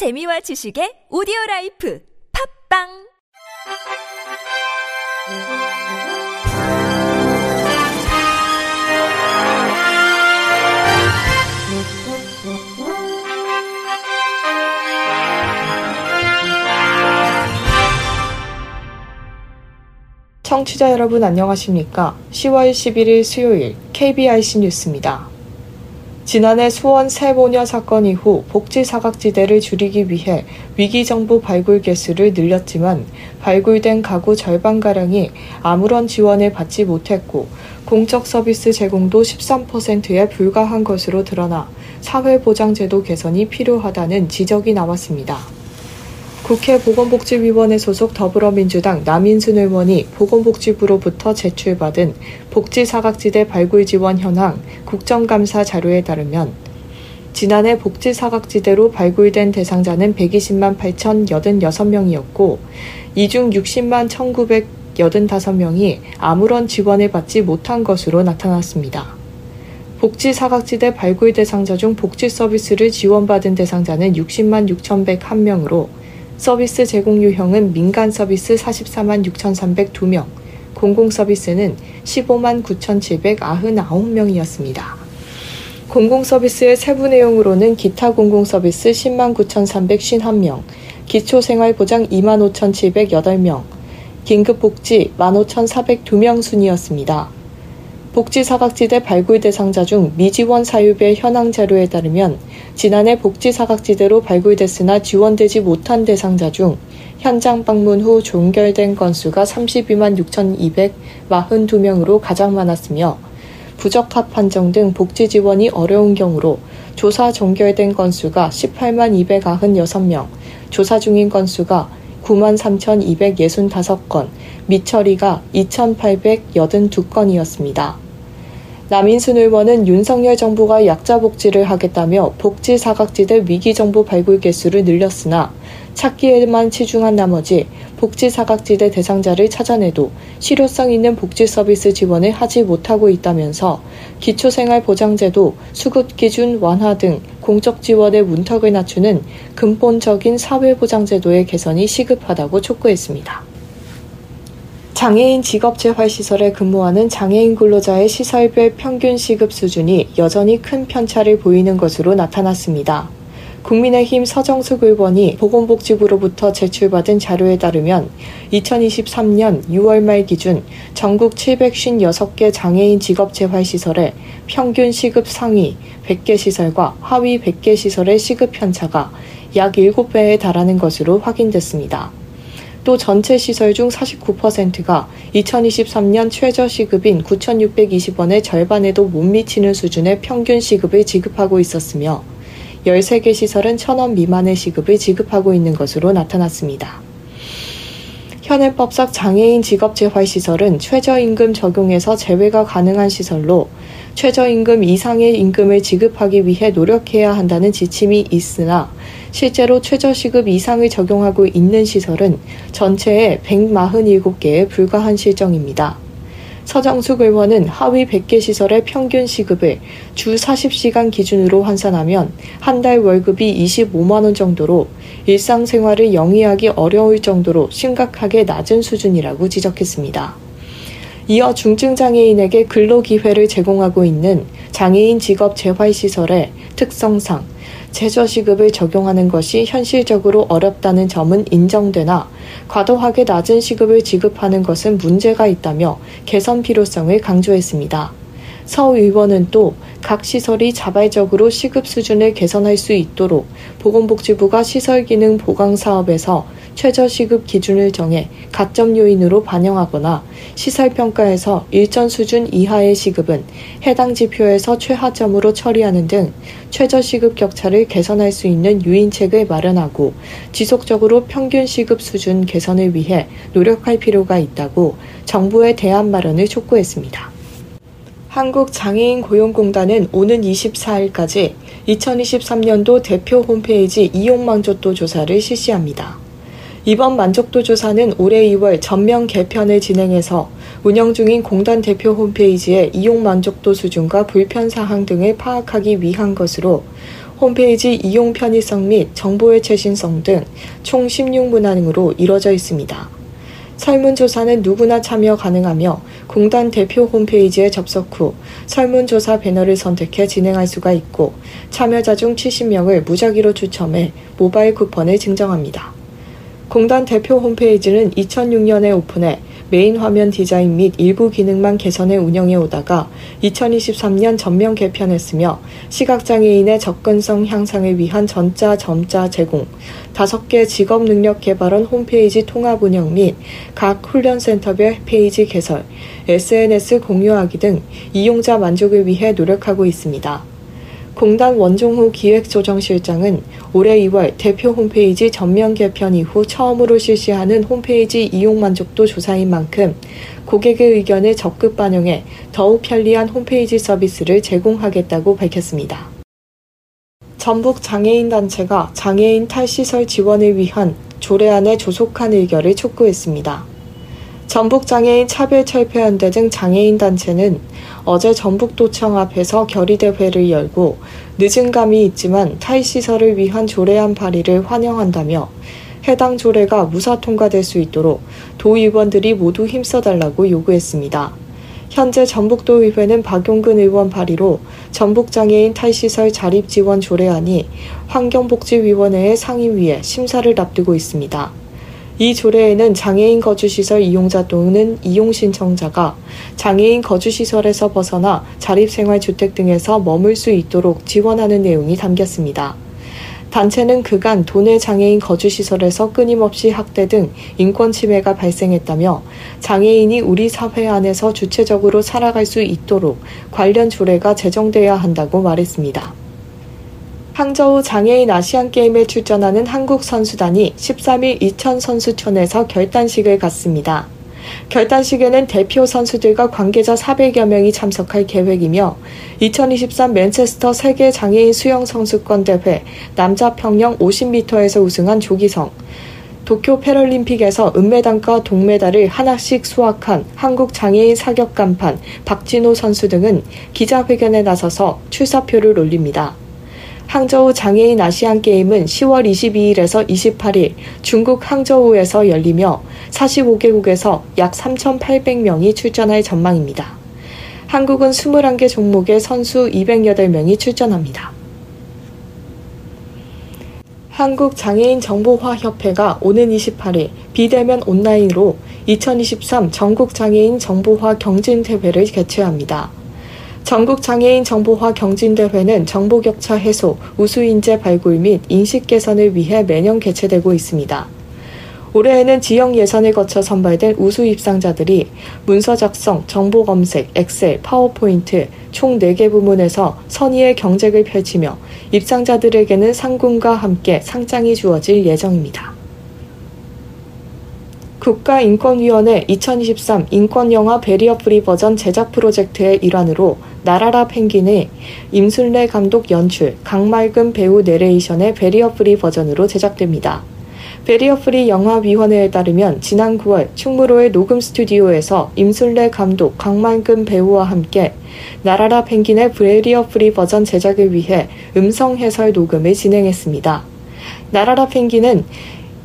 재미와 지식의 오디오라이프 팝빵 청취자 여러분 안녕하십니까? 10월 11일 수요일 KBIC 뉴스입니다. 지난해 수원 새 모녀 사건 이후 복지 사각지대를 줄이기 위해 위기정보 발굴 개수를 늘렸지만 발굴된 가구 절반가량이 아무런 지원을 받지 못했고 공적 서비스 제공도 13%에 불과한 것으로 드러나 사회보장제도 개선이 필요하다는 지적이 나왔습니다. 국회 보건복지위원회 소속 더불어민주당 남인순 의원이 보건복지부로부터 제출받은 복지사각지대 발굴지원 현황 국정감사 자료에 따르면 지난해 복지사각지대로 발굴된 대상자는 120만 8,086명이었고 이 중 60만 1,985명이 아무런 지원을 받지 못한 것으로 나타났습니다. 복지사각지대 발굴 대상자 중 복지서비스를 지원받은 대상자는 60만 6,101명으로 서비스 제공 유형은 민간 서비스 44만 6,302명, 공공서비스는 15만 9,799명이었습니다. 공공서비스의 세부 내용으로는 기타 공공서비스 10만 9,351명, 기초생활보장 2만 5,708명, 긴급복지 1만 5,402명 순이었습니다. 복지사각지대 발굴 대상자 중 미지원 사유별 현황 자료에 따르면 지난해 복지사각지대로 발굴됐으나 지원되지 못한 대상자 중 현장 방문 후 종결된 건수가 32만 6,242명으로 가장 많았으며 부적합 판정 등 복지 지원이 어려운 경우로 조사 종결된 건수가 18만 296명, 조사 중인 건수가 93,265건, 미처리가 2,882건이었습니다. 남인순 의원은 윤석열 정부가 약자 복지를 하겠다며 복지 사각지대 위기정보 발굴 개수를 늘렸으나 찾기에만 치중한 나머지 복지 사각지대 대상자를 찾아내도 실효성 있는 복지 서비스 지원을 하지 못하고 있다면서 기초생활보장제도, 수급기준 완화 등 공적 지원의 문턱을 낮추는 근본적인 사회보장제도의 개선이 시급하다고 촉구했습니다. 장애인 직업재활시설에 근무하는 장애인 근로자의 시설별 평균 시급 수준이 여전히 큰 편차를 보이는 것으로 나타났습니다. 국민의힘 서정숙 의원이 보건복지부로부터 제출받은 자료에 따르면 2023년 6월 말 기준 전국 756개 장애인 직업재활시설의 평균 시급 상위 100개 시설과 하위 100개 시설의 시급 편차가 약 7배에 달하는 것으로 확인됐습니다. 또 전체 시설 중 49%가 2023년 최저시급인 9,620원의 절반에도 못 미치는 수준의 평균 시급을 지급하고 있었으며 13개 시설은 1,000원 미만의 시급을 지급하고 있는 것으로 나타났습니다. 현행법상 장애인 직업재활시설은 최저임금 적용에서 제외가 가능한 시설로 최저임금 이상의 임금을 지급하기 위해 노력해야 한다는 지침이 있으나 실제로 최저시급 이상을 적용하고 있는 시설은 전체의 147개에 불과한 실정입니다. 서정숙 의원은 하위 100개 시설의 평균 시급을 주 40시간 기준으로 환산하면 한 달 월급이 25만 원 정도로 일상생활을 영위하기 어려울 정도로 심각하게 낮은 수준이라고 지적했습니다. 이어 중증장애인에게 근로기회를 제공하고 있는 장애인 직업재활시설의 특성상 최저시급을 적용하는 것이 현실적으로 어렵다는 점은 인정되나 과도하게 낮은 시급을 지급하는 것은 문제가 있다며 개선 필요성을 강조했습니다. 서 의원은 또 각 시설이 자발적으로 시급 수준을 개선할 수 있도록 보건복지부가 시설기능 보강사업에서 최저시급 기준을 정해 가점 요인으로 반영하거나 시설평가에서 일정 수준 이하의 시급은 해당 지표에서 최하점으로 처리하는 등 최저시급 격차를 개선할 수 있는 유인책을 마련하고 지속적으로 평균시급 수준 개선을 위해 노력할 필요가 있다고 정부의 대안 마련을 촉구했습니다. 한국장애인고용공단은 오는 24일까지 2023년도 대표 홈페이지 이용만족도 조사를 실시합니다. 이번 만족도 조사는 올해 2월 전면 개편을 진행해서 운영 중인 공단 대표 홈페이지의 이용만족도 수준과 불편사항 등을 파악하기 위한 것으로 홈페이지 이용 편의성 및 정보의 최신성 등 총 16문항으로 이뤄져 있습니다. 설문조사는 누구나 참여 가능하며 공단 대표 홈페이지에 접속 후 설문조사 배너를 선택해 진행할 수가 있고 참여자 중 70명을 무작위로 추첨해 모바일 쿠폰을 증정합니다. 공단 대표 홈페이지는 2006년에 오픈해 메인 화면 디자인 및 일부 기능만 개선해 운영해 오다가 2023년 전면 개편했으며 시각장애인의 접근성 향상을 위한 전자, 점자 제공, 5개 직업능력개발원 홈페이지 통합 운영 및 각 훈련센터별 페이지 개설, SNS 공유하기 등 이용자 만족을 위해 노력하고 있습니다. 공단 원종호 기획조정실장은 올해 2월 대표 홈페이지 전면 개편 이후 처음으로 실시하는 홈페이지 이용 만족도 조사인 만큼 고객의 의견을 적극 반영해 더욱 편리한 홈페이지 서비스를 제공하겠다고 밝혔습니다. 전북장애인단체가 장애인 탈시설 지원을 위한 조례안에 조속한 의결을 촉구했습니다. 전북장애인차별철폐연대 등 장애인단체는 어제 전북도청 앞에서 결의대회를 열고 늦은 감이 있지만 탈시설을 위한 조례안 발의를 환영한다며 해당 조례가 무사 통과될 수 있도록 도의원들이 모두 힘써달라고 요구했습니다. 현재 전북도의회는 박용근 의원 발의로 전북장애인 탈시설 자립지원 조례안이 환경복지위원회의 상임위에 심사를 앞두고 있습니다. 이 조례에는 장애인 거주시설 이용자 또는 이용신청자가 장애인 거주시설에서 벗어나 자립생활주택 등에서 머물 수 있도록 지원하는 내용이 담겼습니다. 단체는 그간 도내 장애인 거주시설에서 끊임없이 학대 등 인권침해가 발생했다며 장애인이 우리 사회 안에서 주체적으로 살아갈 수 있도록 관련 조례가 제정돼야 한다고 말했습니다. 항저우 장애인 아시안게임에 출전하는 한국 선수단이 13일 이천 선수촌에서 결단식을 갖습니다. 결단식에는 대표 선수들과 관계자 400여 명이 참석할 계획이며 2023 맨체스터 세계 장애인 수영 선수권 대회 남자 평영 50m에서 우승한 조기성, 도쿄 패럴림픽에서 은메달과 동메달을 하나씩 수확한 한국 장애인 사격 간판 박진호 선수 등은 기자회견에 나서서 출사표를 올립니다. 항저우 장애인 아시안게임은 10월 22일에서 28일 중국 항저우에서 열리며 45개국에서 약 3,800명이 출전할 전망입니다. 한국은 21개 종목의 선수 208명이 출전합니다. 한국장애인정보화협회가 오는 28일 비대면 온라인으로 2023 전국장애인정보화 경진대회를 개최합니다. 전국장애인정보화 경진대회는 정보격차 해소, 우수인재 발굴 및 인식 개선을 위해 매년 개최되고 있습니다. 올해에는 지역 예선을 거쳐 선발된 우수 입상자들이 문서 작성, 정보 검색, 엑셀, 파워포인트 총 4개 부문에서 선의의 경쟁을 펼치며 입상자들에게는 상금과 함께 상장이 주어질 예정입니다. 국가인권위원회 2023 인권영화 베리어프리 버전 제작 프로젝트의 일환으로 나라라 펭귄의 임순례 감독 연출, 강말금 배우 내레이션의 베리어프리 버전으로 제작됩니다. 베리어프리 영화위원회에 따르면 지난 9월 충무로의 녹음 스튜디오에서 임순례 감독, 강말금 배우와 함께 나라라 펭귄의 베리어프리 버전 제작을 위해 음성 해설 녹음을 진행했습니다. 나라라 펭귄은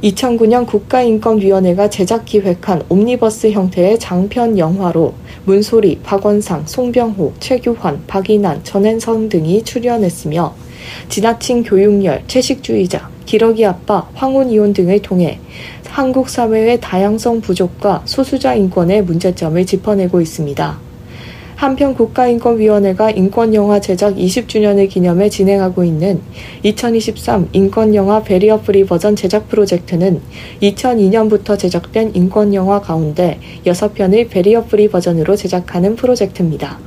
2009년 국가인권위원회가 제작 기획한 옴니버스 형태의 장편 영화로 문소리, 박원상, 송병호, 최규환, 박인환, 전현성 등이 출연했으며 지나친 교육열, 채식주의자, 기러기 아빠, 황혼이혼 등을 통해 한국 사회의 다양성 부족과 소수자 인권의 문제점을 짚어내고 있습니다. 한편 국가인권위원회가 인권영화 제작 20주년을 기념해 진행하고 있는 2023 인권영화 베리어프리 버전 제작 프로젝트는 2002년부터 제작된 인권영화 가운데 6편을 베리어프리 버전으로 제작하는 프로젝트입니다.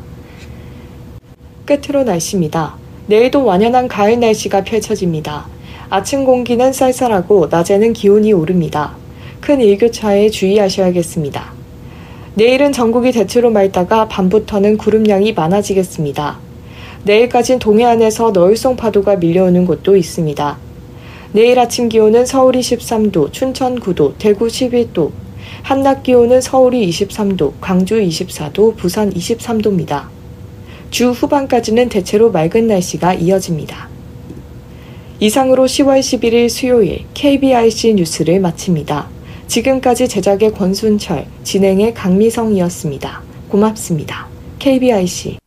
끝으로 날씨입니다. 내일도 완연한 가을 날씨가 펼쳐집니다. 아침 공기는 쌀쌀하고 낮에는 기온이 오릅니다. 큰 일교차에 주의하셔야겠습니다. 내일은 전국이 대체로 맑다가 밤부터는 구름량이 많아지겠습니다. 내일까진 동해안에서 너울성 파도가 밀려오는 곳도 있습니다. 내일 아침 기온은 서울이 13도, 춘천 9도, 대구 11도, 한낮 기온은 서울이 23도, 광주 24도, 부산 23도입니다. 주 후반까지는 대체로 맑은 날씨가 이어집니다. 이상으로 10월 11일 수요일 KBIC 뉴스를 마칩니다. 지금까지 제작의 권순철, 진행의 강미성이었습니다. 고맙습니다. KBIC